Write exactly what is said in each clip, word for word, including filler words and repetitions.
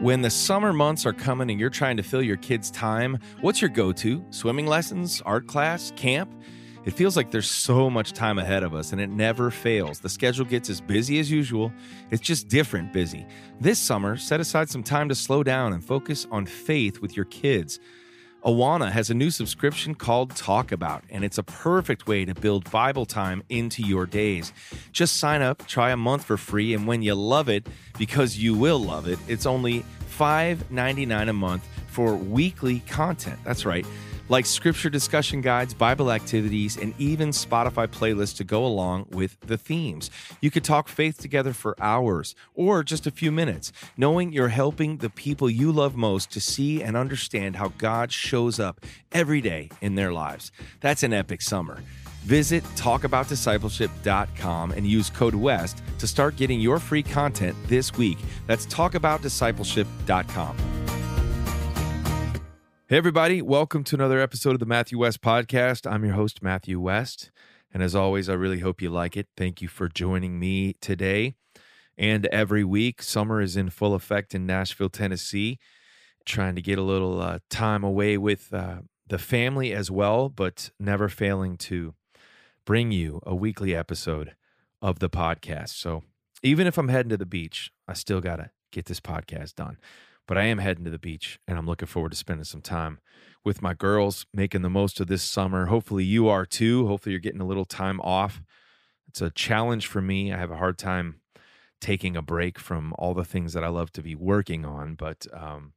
When the summer months are coming and you're trying to fill your kids' time, what's your go-to? Swimming lessons, art class, camp? It feels like there's so much time ahead of us, and it never fails. The schedule gets as busy as usual. It's just different busy. This summer, set aside some time to slow down and focus on faith with your kids. Awana has a new subscription called Talk About, and it's a perfect way to build Bible time into your days. Just sign up, try a month for free, and when you love it, because you will love it, it's only five dollars and ninety-nine cents a month for weekly content. That's right, like scripture discussion guides, Bible activities, and even Spotify playlists to go along with the themes. You could talk faith together for hours or just a few minutes, knowing you're helping the people you love most to see and understand how God shows up every day in their lives. That's an epic summer. Visit talk about discipleship dot com and use code WEST to start getting your free content this week. That's talk about discipleship dot com. Hey, everybody. Welcome to another episode of the Matthew West Podcast. I'm your host, Matthew West. And as always, I really hope you like it. Thank you for joining me today and every week. Summer is in full effect in Nashville, Tennessee. Trying to get a little uh, time away with uh, the family as well, but never failing to bring you a weekly episode of the podcast. So even if I'm heading to the beach, I still got to get this podcast done. But I am heading to the beach, and I'm looking forward to spending some time with my girls, making the most of this summer. Hopefully you are too. Hopefully you're getting a little time off. It's a challenge for me. I have a hard time taking a break from all the things that I love to be working on. But um,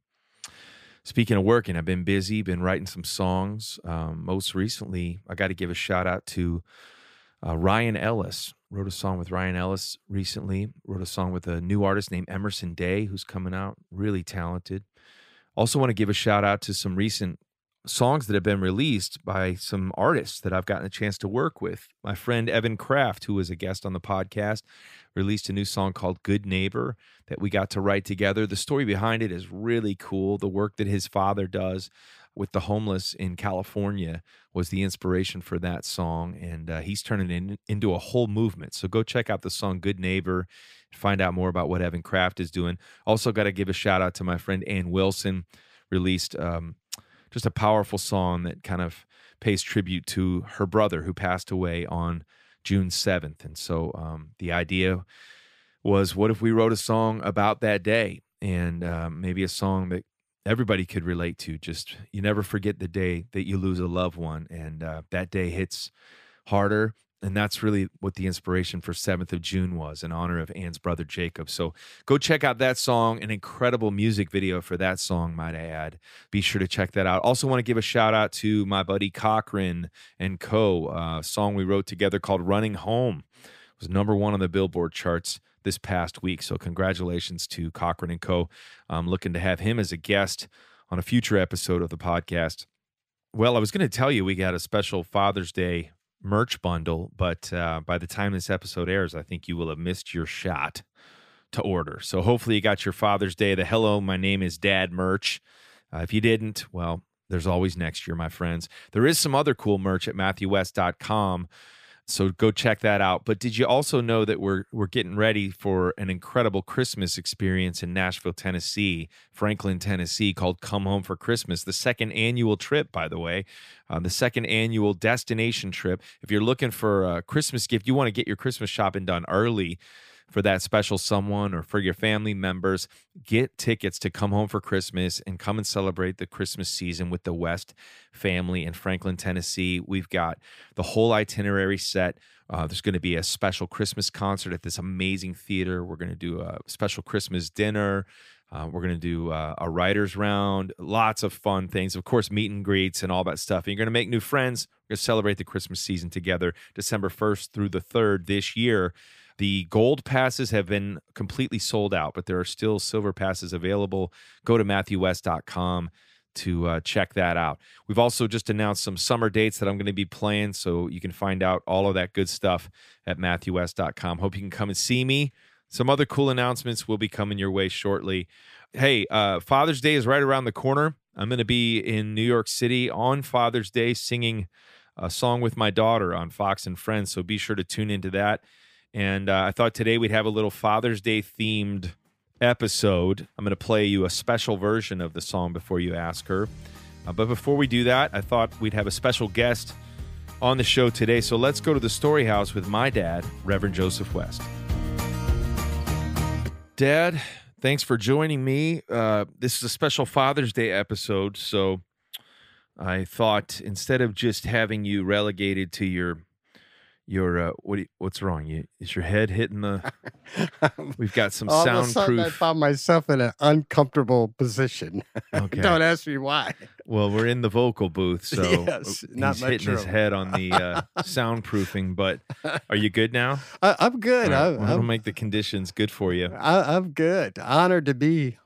speaking of working, I've been busy, been writing some songs. Um, most recently, I got to give a shout out to uh, Ryan Ellis. Wrote a song with Ryan Ellis recently, wrote a song with a new artist named Emerson Day, who's coming out, really talented. Also want to give a shout out to some recent songs that have been released by some artists that I've gotten a chance to work with. My friend Evan Kraft, who was a guest on the podcast, released a new song called Good Neighbor that we got to write together. The story behind it is really cool. The work that his father does with the homeless in California was the inspiration for that song, and uh, he's turning it in, into a whole movement. So go check out the song Good Neighbor, find out more about what Evan Kraft is doing. Also got to give a shout-out to my friend Ann Wilson, released um, just a powerful song that kind of pays tribute to her brother who passed away on June seventh. And so um, the idea was, what if we wrote a song about that day, and uh, maybe a song that everybody could relate to? Just, you never forget the day that you lose a loved one, and uh, that day hits harder. And that's really what the inspiration for seventh of June was, in honor of Ann's brother, Jacob. So go check out that song, an incredible music video for that song, might I add. Be sure to check that out. Also want to give a shout out to my buddy Cochran and Co. Uh, song we wrote together called Running Home. It was number one on the Billboard charts this past week. So congratulations to Cochran and Co. I'm looking to have him as a guest on a future episode of the podcast. Well, I was going to tell you we got a special Father's Day merch bundle, but uh, by the time this episode airs, I think you will have missed your shot to order. So hopefully you got your Father's Day, the Hello, My Name is Dad merch. Uh, if you didn't, well, there's always next year, my friends. There is some other cool merch at matthew west dot com. So go check that out. But did you also know that we're we're getting ready for an incredible Christmas experience in Nashville, Tennessee, Franklin, Tennessee, called Come Home for Christmas, the second annual trip, by the way, uh, the second annual destination trip. If you're looking for a Christmas gift, you want to get your Christmas shopping done early for that special someone or for your family members, get tickets to Come Home for Christmas and come and celebrate the Christmas season with the West family in Franklin, Tennessee. We've got the whole itinerary set. Uh, there's going to be a special Christmas concert at this amazing theater. We're going to do a special Christmas dinner. Uh, we're going to do uh, a writer's round, lots of fun things. Of course, meet and greets and all that stuff. And you're going to make new friends. We're going to celebrate the Christmas season together, December first through the third this year. The gold passes have been completely sold out, but there are still silver passes available. Go to matthew west dot com to uh, check that out. We've also just announced some summer dates that I'm going to be playing, so you can find out all of that good stuff at matthew west dot com. Hope you can come and see me. Some other cool announcements will be coming your way shortly. Hey, uh, Father's Day is right around the corner. I'm going to be in New York City on Father's Day singing a song with my daughter on Fox and Friends, so be sure to tune into that. And uh, I thought today we'd have a little Father's Day themed episode, I'm going to play you a special version of the song Before You Ask Her. Uh, but before we do that, I thought we'd have a special guest on the show today. So let's go to the Story House with my dad, Reverend Joseph West. Dad, thanks for joining me. Uh, this is a special Father's Day episode, so I thought instead of just having you relegated to your your uh, what do you, what's wrong? You, is your head hitting the? We've got some all soundproof. All of a sudden, I found myself in an uncomfortable position. Okay. Don't ask me why. Well, we're in the vocal booth, so yes, not he's hitting room. His head on the uh, soundproofing. But are you good now? I, I'm good. Right, I, I'll make the conditions good for you. I, I'm good. Honored to be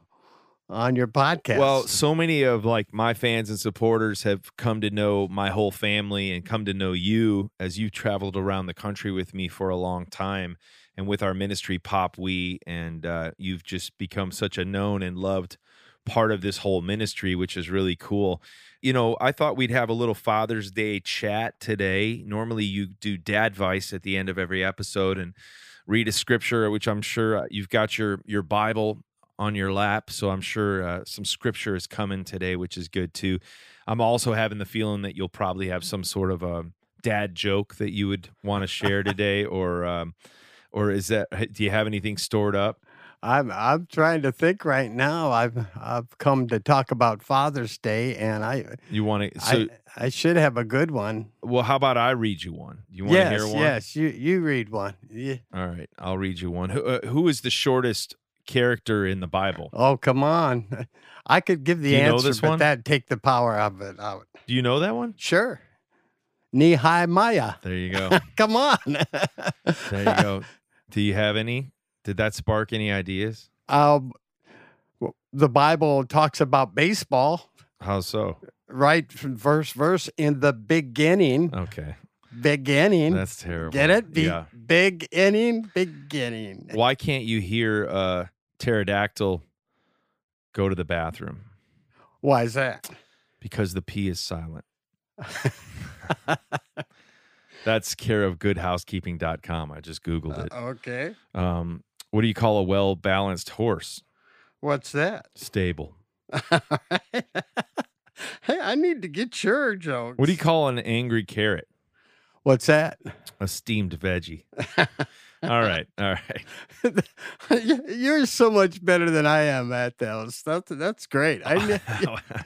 on your podcast. Well, so many of like my fans and supporters have come to know my whole family and come to know you as you traveled around the country with me for a long time. And with our ministry, Pop We, and uh, you've just become such a known and loved part of this whole ministry, which is really cool. You know, I thought we'd have a little Father's Day chat today. Normally you do Dadvice at the end of every episode and read a scripture, which I'm sure you've got your, your Bible on your lap, so I'm sure uh, some scripture is coming today, which is good too. I'm also having the feeling that you'll probably have some sort of a dad joke that you would want to share today, or um, or is that? Do you have anything stored up? I'm I'm trying to think right now. I've I've come to talk about Father's Day, and I you want to. So, I, I should have a good one. Well, how about I read you one? You want yes, to hear one? Yes, you you read one. Yeah. All right, I'll read you one. Who uh, who is the shortest character in the Bible? Oh, come on. I could give the answer, but that'd take the power of it out. Do you know that one? Sure. Nehemiah. There you go. Come on. There you go. Do you have any? Did that spark any ideas? Um, the Bible talks about baseball. How so? Right from verse, verse, in the beginning. Okay. Beginning. That's terrible. Get it? Be- yeah. Big inning, beginning. Why can't you hear... Uh, pterodactyl go to the bathroom? Why is that? Because the P is silent. That's care of good housekeeping dot com. I just Googled it. Uh, okay. Um, what do you call a well-balanced horse? What's that? Stable. Hey, I need to get your jokes. What do you call an angry carrot? What's that? A steamed veggie. All right, all right. You're so much better than I am at those. That's, that's great. I,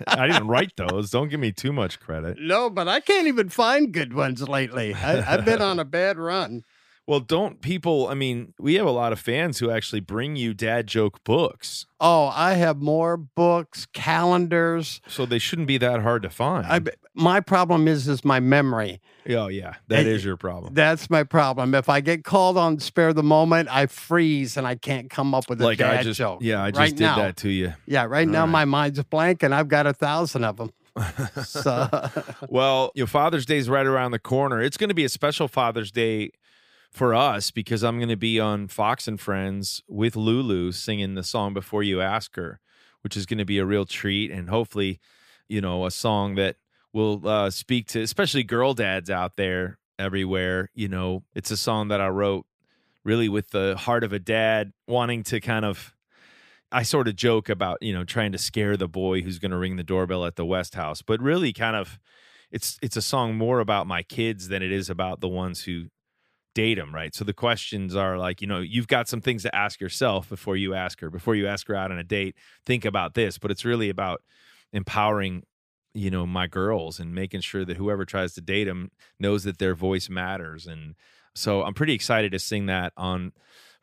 I didn't write those. Don't give me too much credit. No, but I can't even find good ones lately. I, I've been on a bad run. Well, don't people, I mean, we have a lot of fans who actually bring you dad joke books. Oh, I have more books, calendars. So they shouldn't be that hard to find. I, my problem is, is my memory. Oh, yeah. That I, is your problem. That's my problem. If I get called on Spare the Moment, I freeze and I can't come up with a like dad I just, joke. Yeah, I just right did now. That to you. Yeah, right All now right. My mind's blank and I've got a thousand of them. So. Well, your Father's Day is right around the corner. It's going to be a special Father's Day for us, because I'm going to be on Fox and Friends with Lulu singing the song Before You Ask Her, which is going to be a real treat, and hopefully, you know, a song that will uh, speak to, especially girl dads out there everywhere. You know, it's a song that I wrote really with the heart of a dad wanting to kind of, I sort of joke about, you know, trying to scare the boy who's going to ring the doorbell at the West house, but really kind of, it's it's a song more about my kids than it is about the ones who date them, right? So the questions are like, you know, you've got some things to ask yourself before you ask her, before you ask her out on a date, think about this, but it's really about empowering, you know, my girls and making sure that whoever tries to date them knows that their voice matters. And so I'm pretty excited to sing that on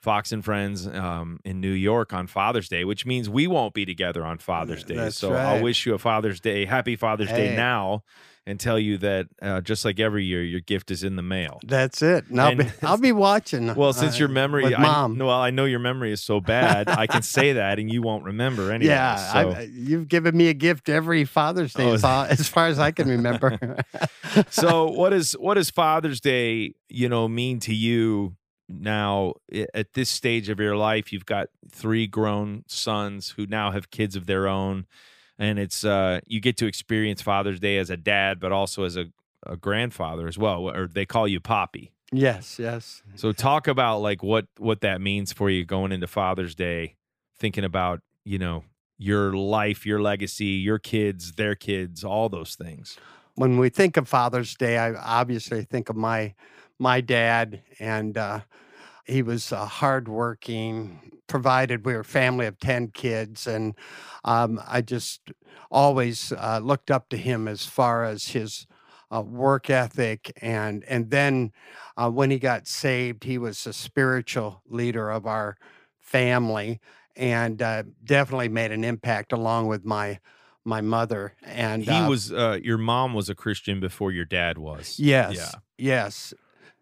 Fox and Friends um, in New York on Father's Day, which means we won't be together on Father's Day. That's so right. I'll wish you a Father's Day, happy Father's hey. Day now, and tell you that uh, just like every year, your gift is in the mail. That's it. And I'll, be, I'll be watching. Well, since uh, your memory, with I, mom. Well, I know your memory is so bad, I can say that, and you won't remember anything. Yeah, so. I, you've given me a gift every Father's Day, oh, fa- as far as I can remember. So, what is what does Father's Day, you know, mean to you? Now, at this stage of your life, you've got three grown sons who now have kids of their own, and it's uh, you get to experience Father's Day as a dad, but also as a, a grandfather as well, or they call you Poppy. Yes, yes. So talk about like what, what that means for you going into Father's Day thinking about, you know, your life, your legacy, your kids, their kids, all those things. When we think of Father's Day, I obviously think of my my dad, and uh, he was uh, hardworking, provided. We were a family of ten kids, and um, I just always uh, looked up to him as far as his uh, work ethic. And, and then uh, when he got saved, he was the spiritual leader of our family, and uh, definitely made an impact along with my my mother. And he uh, was uh, your mom was a Christian before your dad was. Yes, yeah. Yes.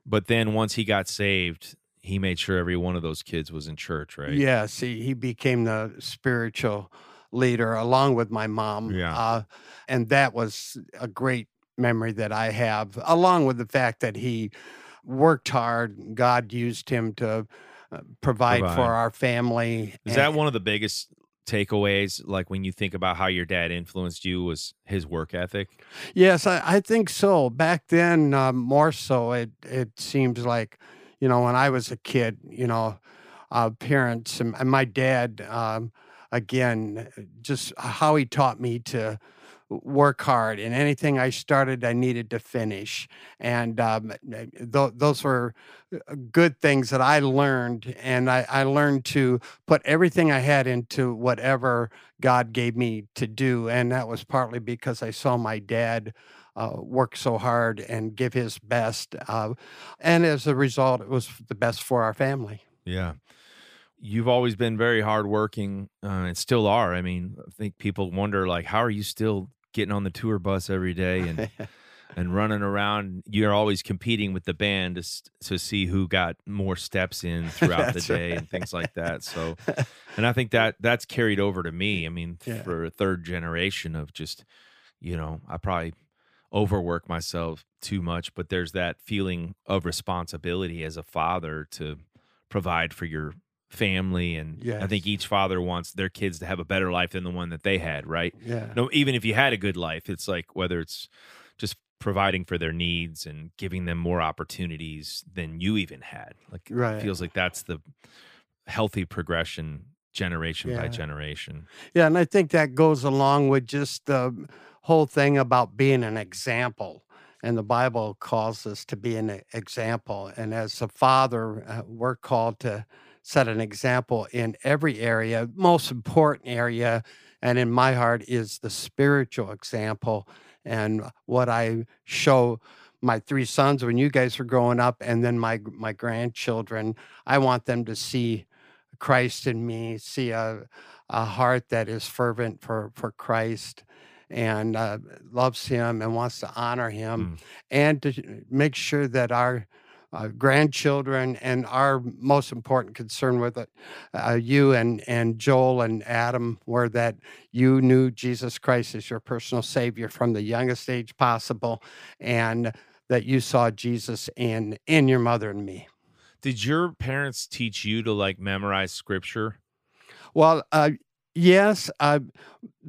But then once he got saved, he made sure every one of those kids was in church, right? Yes, he, he became the spiritual leader along with my mom. Yeah. Uh, and that was a great memory that I have, along with the fact that he worked hard. God used him to uh, provide, provide for our family. Is and, that one of the biggest takeaways, like when you think about how your dad influenced you, was his work ethic? Yes, I, I think so. Back then, uh, more so, it, it seems like, you know, when I was a kid, you know, uh, parents and, and my dad, um, again, just how he taught me to work hard, and anything I started, I needed to finish. And um, th- those were good things that I learned. And I-, I learned to put everything I had into whatever God gave me to do. And that was partly because I saw my dad uh, work so hard and give his best. Uh, and as a result, it was the best for our family. Yeah. You've always been very hardworking, uh, and still are. I mean, I think people wonder, like, how are you still getting on the tour bus every day and and running around? You're always competing with the band to, to see who got more steps in throughout the day, right, and things like that. So, and I think that that's carried over to me. I mean, yeah, for a third generation of just, you know, I probably overwork myself too much, but there's that feeling of responsibility as a father to provide for your family, and yes, I think each father wants their kids to have a better life than the one that they had, right? Yeah. No, even if you had a good life, it's like, whether it's just providing for their needs and giving them more opportunities than you even had. Like, right, it feels like that's the healthy progression, generation yeah. by generation. Yeah, and I think that goes along with just the whole thing about being an example. And the Bible calls us to be an example. And as a father, uh, we're called to set an example in every area. Most important area, and in my heart, is the spiritual example, and what I show my three sons when you guys were growing up, and then my my grandchildren. I want them to see Christ in me, see a a heart that is fervent for for Christ, and uh, loves Him and wants to honor Him, mm. and to make sure that our Uh, grandchildren, and our most important concern with it, uh, you and, and Joel and Adam, were that you knew Jesus Christ as your personal Savior from the youngest age possible, and that you saw Jesus in in your mother and me. Did your parents teach you to, like, memorize Scripture? Well, uh, yes. Uh,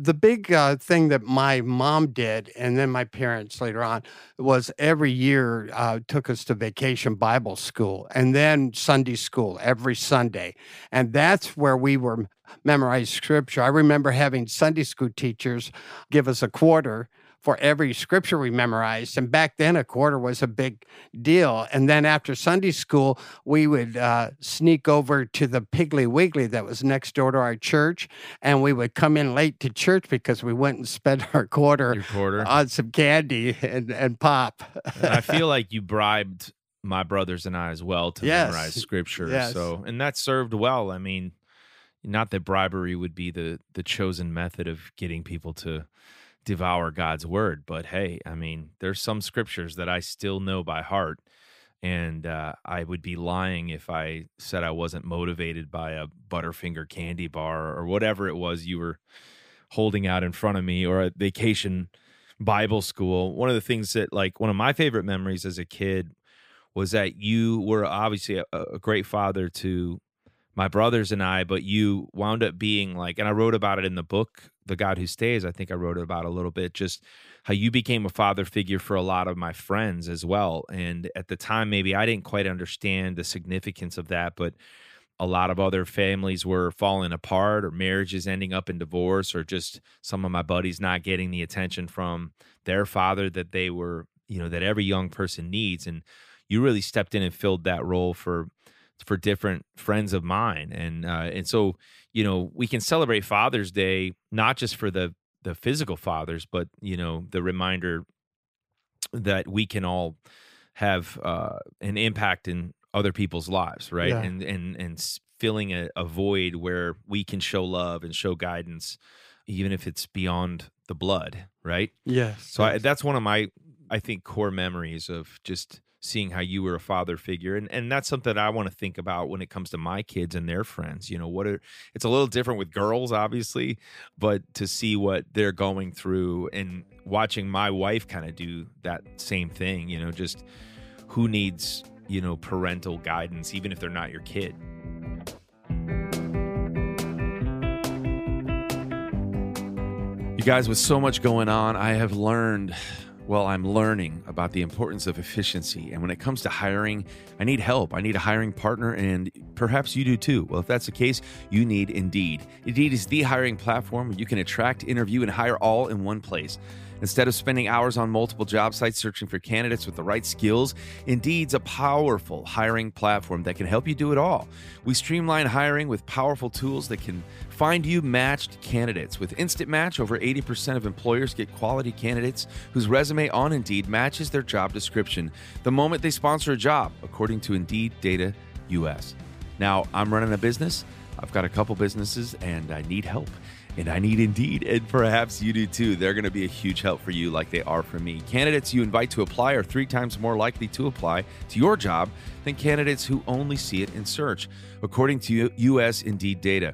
the big uh, thing that my mom did, and then my parents later on, was every year uh, took us to vacation Bible school, and then Sunday school every Sunday. And that's where we were memorized Scripture. I remember having Sunday school teachers give us a quarter for every Scripture we memorized. And back then, a quarter was a big deal. And then after Sunday school, we would uh, sneak over to the Piggly Wiggly that was next door to our church, and we would come in late to church because we went and spent our quarter, quarter. on some candy and, and pop. And I feel like you bribed my brothers and I as well to yes. memorize Scripture. Yes. So, and that served well. I mean, not that bribery would be the the chosen method of getting people to devour God's word, but hey, I mean, there's some scriptures that I still know by heart, and uh, I would be lying if I said I wasn't motivated by a Butterfinger candy bar or whatever it was you were holding out in front of me, or a vacation Bible school. One of the things that, like, one of my favorite memories as a kid was that you were obviously a, a great father to my brothers and I, but you wound up being like, and I wrote about it in the book, The God Who Stays, I think I wrote about a little bit, just how you became a father figure for a lot of my friends as well. And at the time, maybe I didn't quite understand the significance of that, but a lot of other families were falling apart or marriages ending up in divorce, or just some of my buddies not getting the attention from their father that they were, you know, that every young person needs. And you really stepped in and filled that role for for different friends of mine. And uh, and so, you know, we can celebrate Father's Day, not just for the the physical fathers, but, you know, the reminder that we can all have uh, an impact in other people's lives, right? Yeah. And and and filling a, a void where we can show love and show guidance, even if it's beyond the blood, right? Yes. So yes. I, that's one of my, I think, core memories of just seeing how you were a father figure. And and that's something that I want to think about when it comes to my kids and their friends. You know, what are, it's a little different with girls, obviously, but to see what they're going through and watching my wife kind of do that same thing, you know, just who needs, you know, parental guidance, even if they're not your kid. You guys, with so much going on, I have learned... Well, I'm learning about the importance of efficiency. And when it comes to hiring, I need help. I need a hiring partner, and perhaps you do too. Well, if that's the case, you need Indeed. Indeed is the hiring platform where you can attract, interview, and hire all in one place. Instead of spending hours on multiple job sites searching for candidates with the right skills, Indeed's a powerful hiring platform that can help you do it all. We streamline hiring with powerful tools that can find you matched candidates. With Instant Match, over eighty percent of employers get quality candidates whose resume on Indeed matches their job description the moment they sponsor a job, according to Indeed Data U S. Now, I'm running a business. I've got a couple businesses, and I need help. And I need Indeed, and perhaps you do too. They're going to be a huge help for you like they are for me. Candidates you invite to apply are three times more likely to apply to your job than candidates who only see it in search, according to U S Indeed data.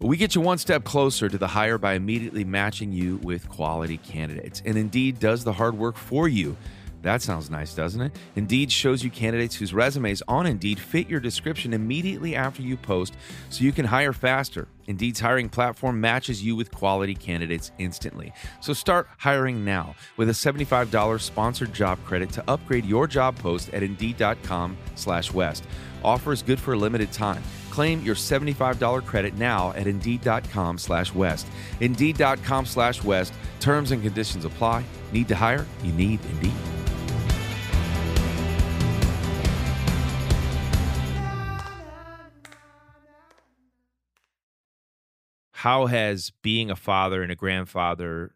We get you one step closer to the hire by immediately matching you with quality candidates. And Indeed does the hard work for you. That sounds nice, doesn't it? Indeed shows you candidates whose resumes on Indeed fit your description immediately after you post, so you can hire faster. Indeed's hiring platform matches you with quality candidates instantly. So start hiring now with a seventy-five dollars sponsored job credit to upgrade your job post at Indeed.com slash West. Offer is good for a limited time. Claim your seventy-five dollars credit now at Indeed.com slash West. Indeed.com slash West. Terms and conditions apply. Need to hire? You need Indeed. How has being a father and a grandfather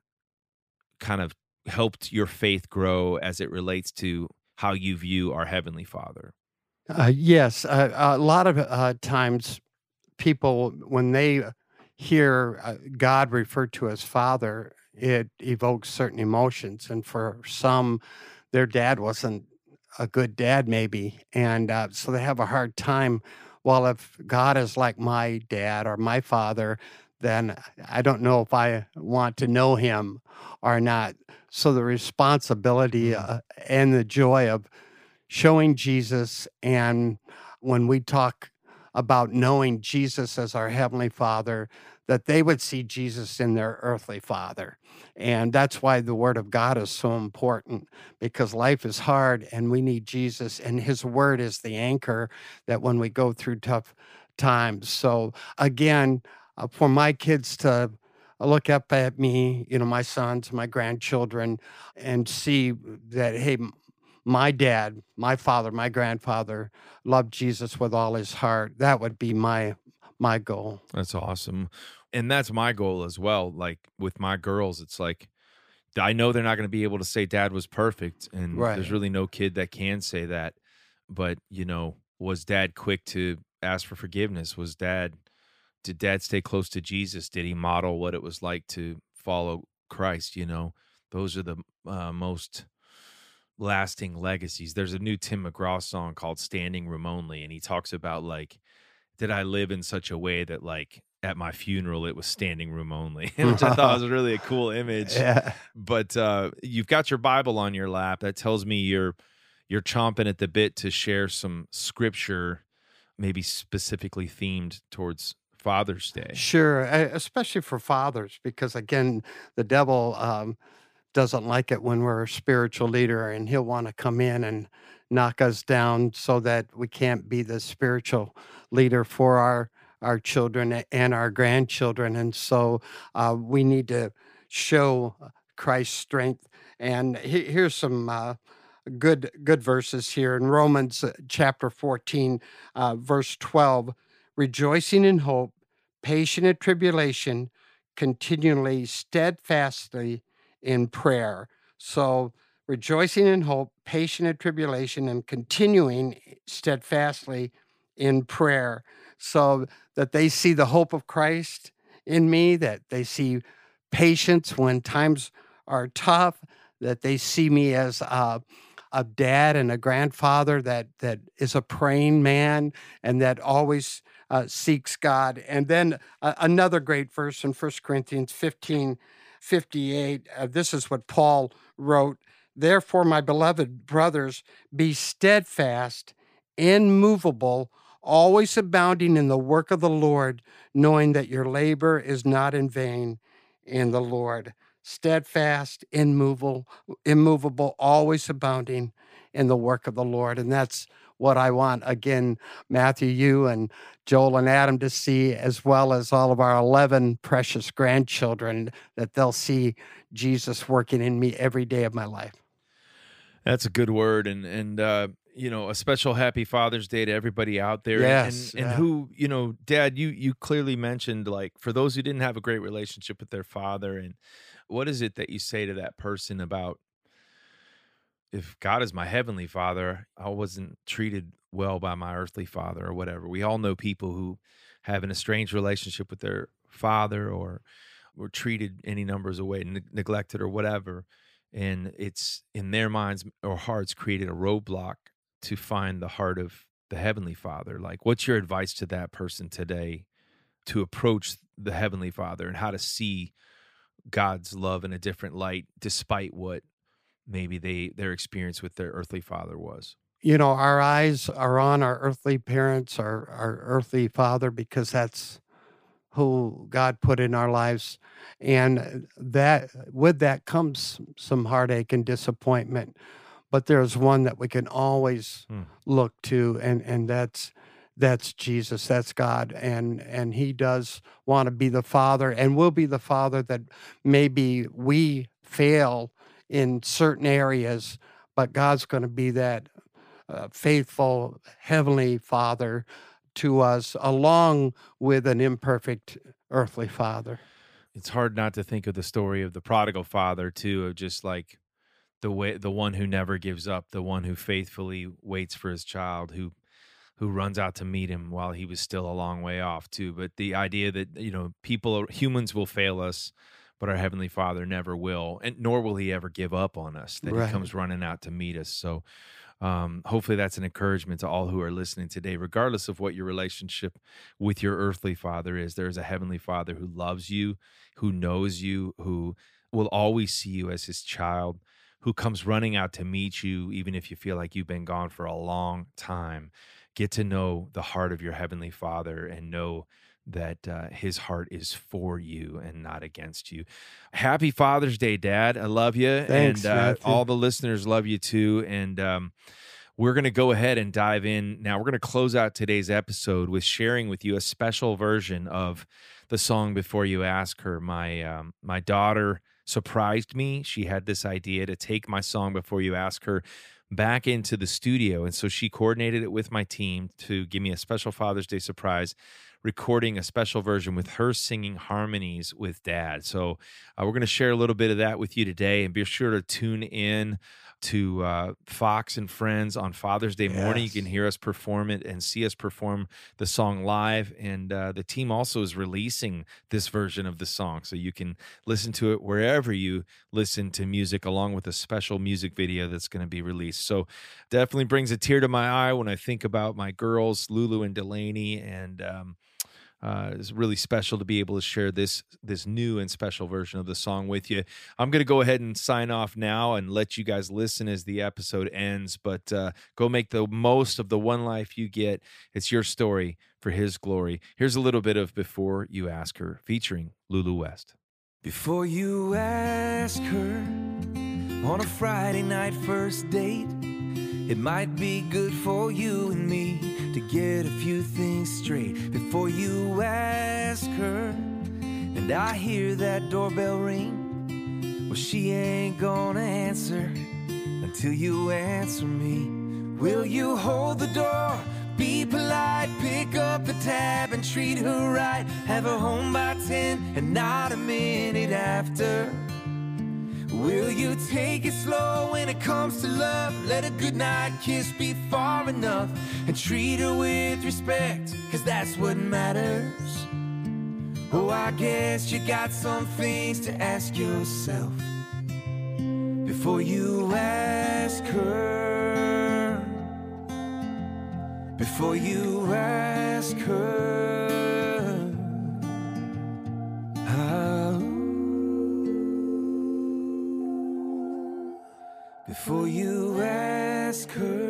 kind of helped your faith grow as it relates to how you view our Heavenly Father? Uh, yes. Uh, a lot of uh, times people, when they hear uh, God referred to as Father, it evokes certain emotions. And for some, their dad wasn't a good dad, maybe. And uh, so they have a hard time. Well, if God is like my dad or my father, then I don't know if I want to know him or not. So the responsibility uh, and the joy of showing Jesus, and when we talk about knowing Jesus as our Heavenly Father, that they would see Jesus in their earthly father. And that's why the Word of God is so important, because life is hard and we need Jesus, and His Word is the anchor that when we go through tough times. So again, uh, for my kids to look up at me, you know, my sons, my grandchildren, and see that, hey, my dad, my father, my grandfather loved Jesus with all his heart. That would be my my goal. That's awesome. And that's my goal as well. Like with my girls, it's like, I know they're not going to be able to say dad was perfect. And right. There's really no kid that can say that. But, you know, was dad quick to ask for forgiveness? Was dad, did dad stay close to Jesus? Did he model what it was like to follow Christ? You know, those are the uh, most lasting legacies. There's a new Tim McGraw song called Standing Room Only, and he talks about, like, did I live in such a way that, like, at my funeral it was standing room only, which I thought was really a cool image. Yeah. But uh, you've got your Bible on your lap. That tells me you're you're chomping at the bit to share some scripture, maybe specifically themed towards Father's Day. Sure, especially for fathers, because, again, the devil um, doesn't like it when we're a spiritual leader, and he'll want to come in and knock us down so that we can't be the spiritual leader for our, our children and our grandchildren. And so uh, we need to show Christ's strength. And he, here's some uh, good good verses here in Romans chapter fourteen, uh, verse twelve, rejoicing in hope, patient in tribulation, continually, steadfastly in prayer. So rejoicing in hope, patient in tribulation, and continuing steadfastly in prayer, so that they see the hope of Christ in me, that they see patience when times are tough, that they see me as a, a dad and a grandfather that, that is a praying man and that always uh, seeks God. And then uh, another great verse in First Corinthians fifteen fifty-eight, uh, this is what Paul wrote, therefore, my beloved brothers, be steadfast, immovable, always abounding in the work of the Lord, knowing that your labor is not in vain in the Lord. Steadfast, immovable, immovable, always abounding in the work of the Lord. And that's what I want, again, Matthew, you and Joel and Adam to see, as well as all of our eleven precious grandchildren, that they'll see Jesus working in me every day of my life. That's a good word. And, and, uh, you know, a special happy Father's Day to everybody out there. Yes, and and yeah. who, you know, Dad, you you clearly mentioned, like, for those who didn't have a great relationship with their father, and what is it that you say to that person about, if God is my heavenly father, I wasn't treated well by my earthly father or whatever. We all know people who have an estranged relationship with their father, or were treated any numbers of ways, ne- neglected or whatever. And it's in their minds or hearts created a roadblock to find the heart of the Heavenly Father. Like, what's your advice to that person today to approach the Heavenly Father and how to see God's love in a different light, despite what maybe they their experience with their earthly father was? You know, our eyes are on our earthly parents, our, our earthly father, because that's who God put in our lives. And that with that comes some heartache and disappointment. But there's one that we can always hmm. look to, and, and that's that's Jesus, that's God. And and he does want to be the Father, and will be the Father that maybe we fail in certain areas, but God's going to be that uh, faithful Heavenly Father to us, along with an imperfect earthly father. It's hard not to think of the story of the prodigal father, too, of just like, The way, the one who never gives up, the one who faithfully waits for his child, who who runs out to meet him while he was still a long way off, too. But the idea that, you know, people, humans will fail us, but our Heavenly Father never will, and nor will he ever give up on us, that right. He comes running out to meet us. So um, hopefully that's an encouragement to all who are listening today. Regardless of what your relationship with your earthly father is, there is a Heavenly Father who loves you, who knows you, who will always see you as his child, who comes running out to meet you, even if you feel like you've been gone for a long time. Get to know the heart of your Heavenly Father, and know that uh, his heart is for you and not against you. Happy Father's Day, Dad. I love you. Thanks, and uh, all the listeners love you too. And um, we're going to go ahead and dive in. Now, we're going to close out today's episode with sharing with you a special version of the song Before You Ask Her. My um, my daughter surprised me. She had this idea to take my song Before You Ask Her back into the studio. And so she coordinated it with my team to give me a special Father's Day surprise, recording a special version with her singing harmonies with Dad. So uh, we're going to share a little bit of that with you today, and be sure to tune in to uh, Fox and Friends on Father's Day morning. Yes. You can hear us perform it and see us perform the song live. And uh, the team also is releasing this version of the song, so you can listen to it wherever you listen to music, along with a special music video that's going to be released. So definitely brings a tear to my eye when I think about my girls, Lulu and Delaney, and um, Uh, it's really special to be able to share this this new and special version of the song with you. I'm going to go ahead and sign off now and let you guys listen as the episode ends, but uh, go make the most of the one life you get. It's your story for his glory. Here's a little bit of Before You Ask Her, featuring Lulu West. Before you ask her on a Friday night first date, It might be good for you and me to get a few things straight before you ask her. And I hear that doorbell ring. Well, she ain't gonna answer until you answer me. Will you hold the door? Be polite, pick up the tab and treat her right. Have her home by ten and not a minute after. Will you take it slow when it comes to love? Let a goodnight kiss be far enough and treat her with respect, cause that's what matters. Oh, I guess you got some things to ask yourself before you ask her. Before you ask her. Oh. Before you ask her.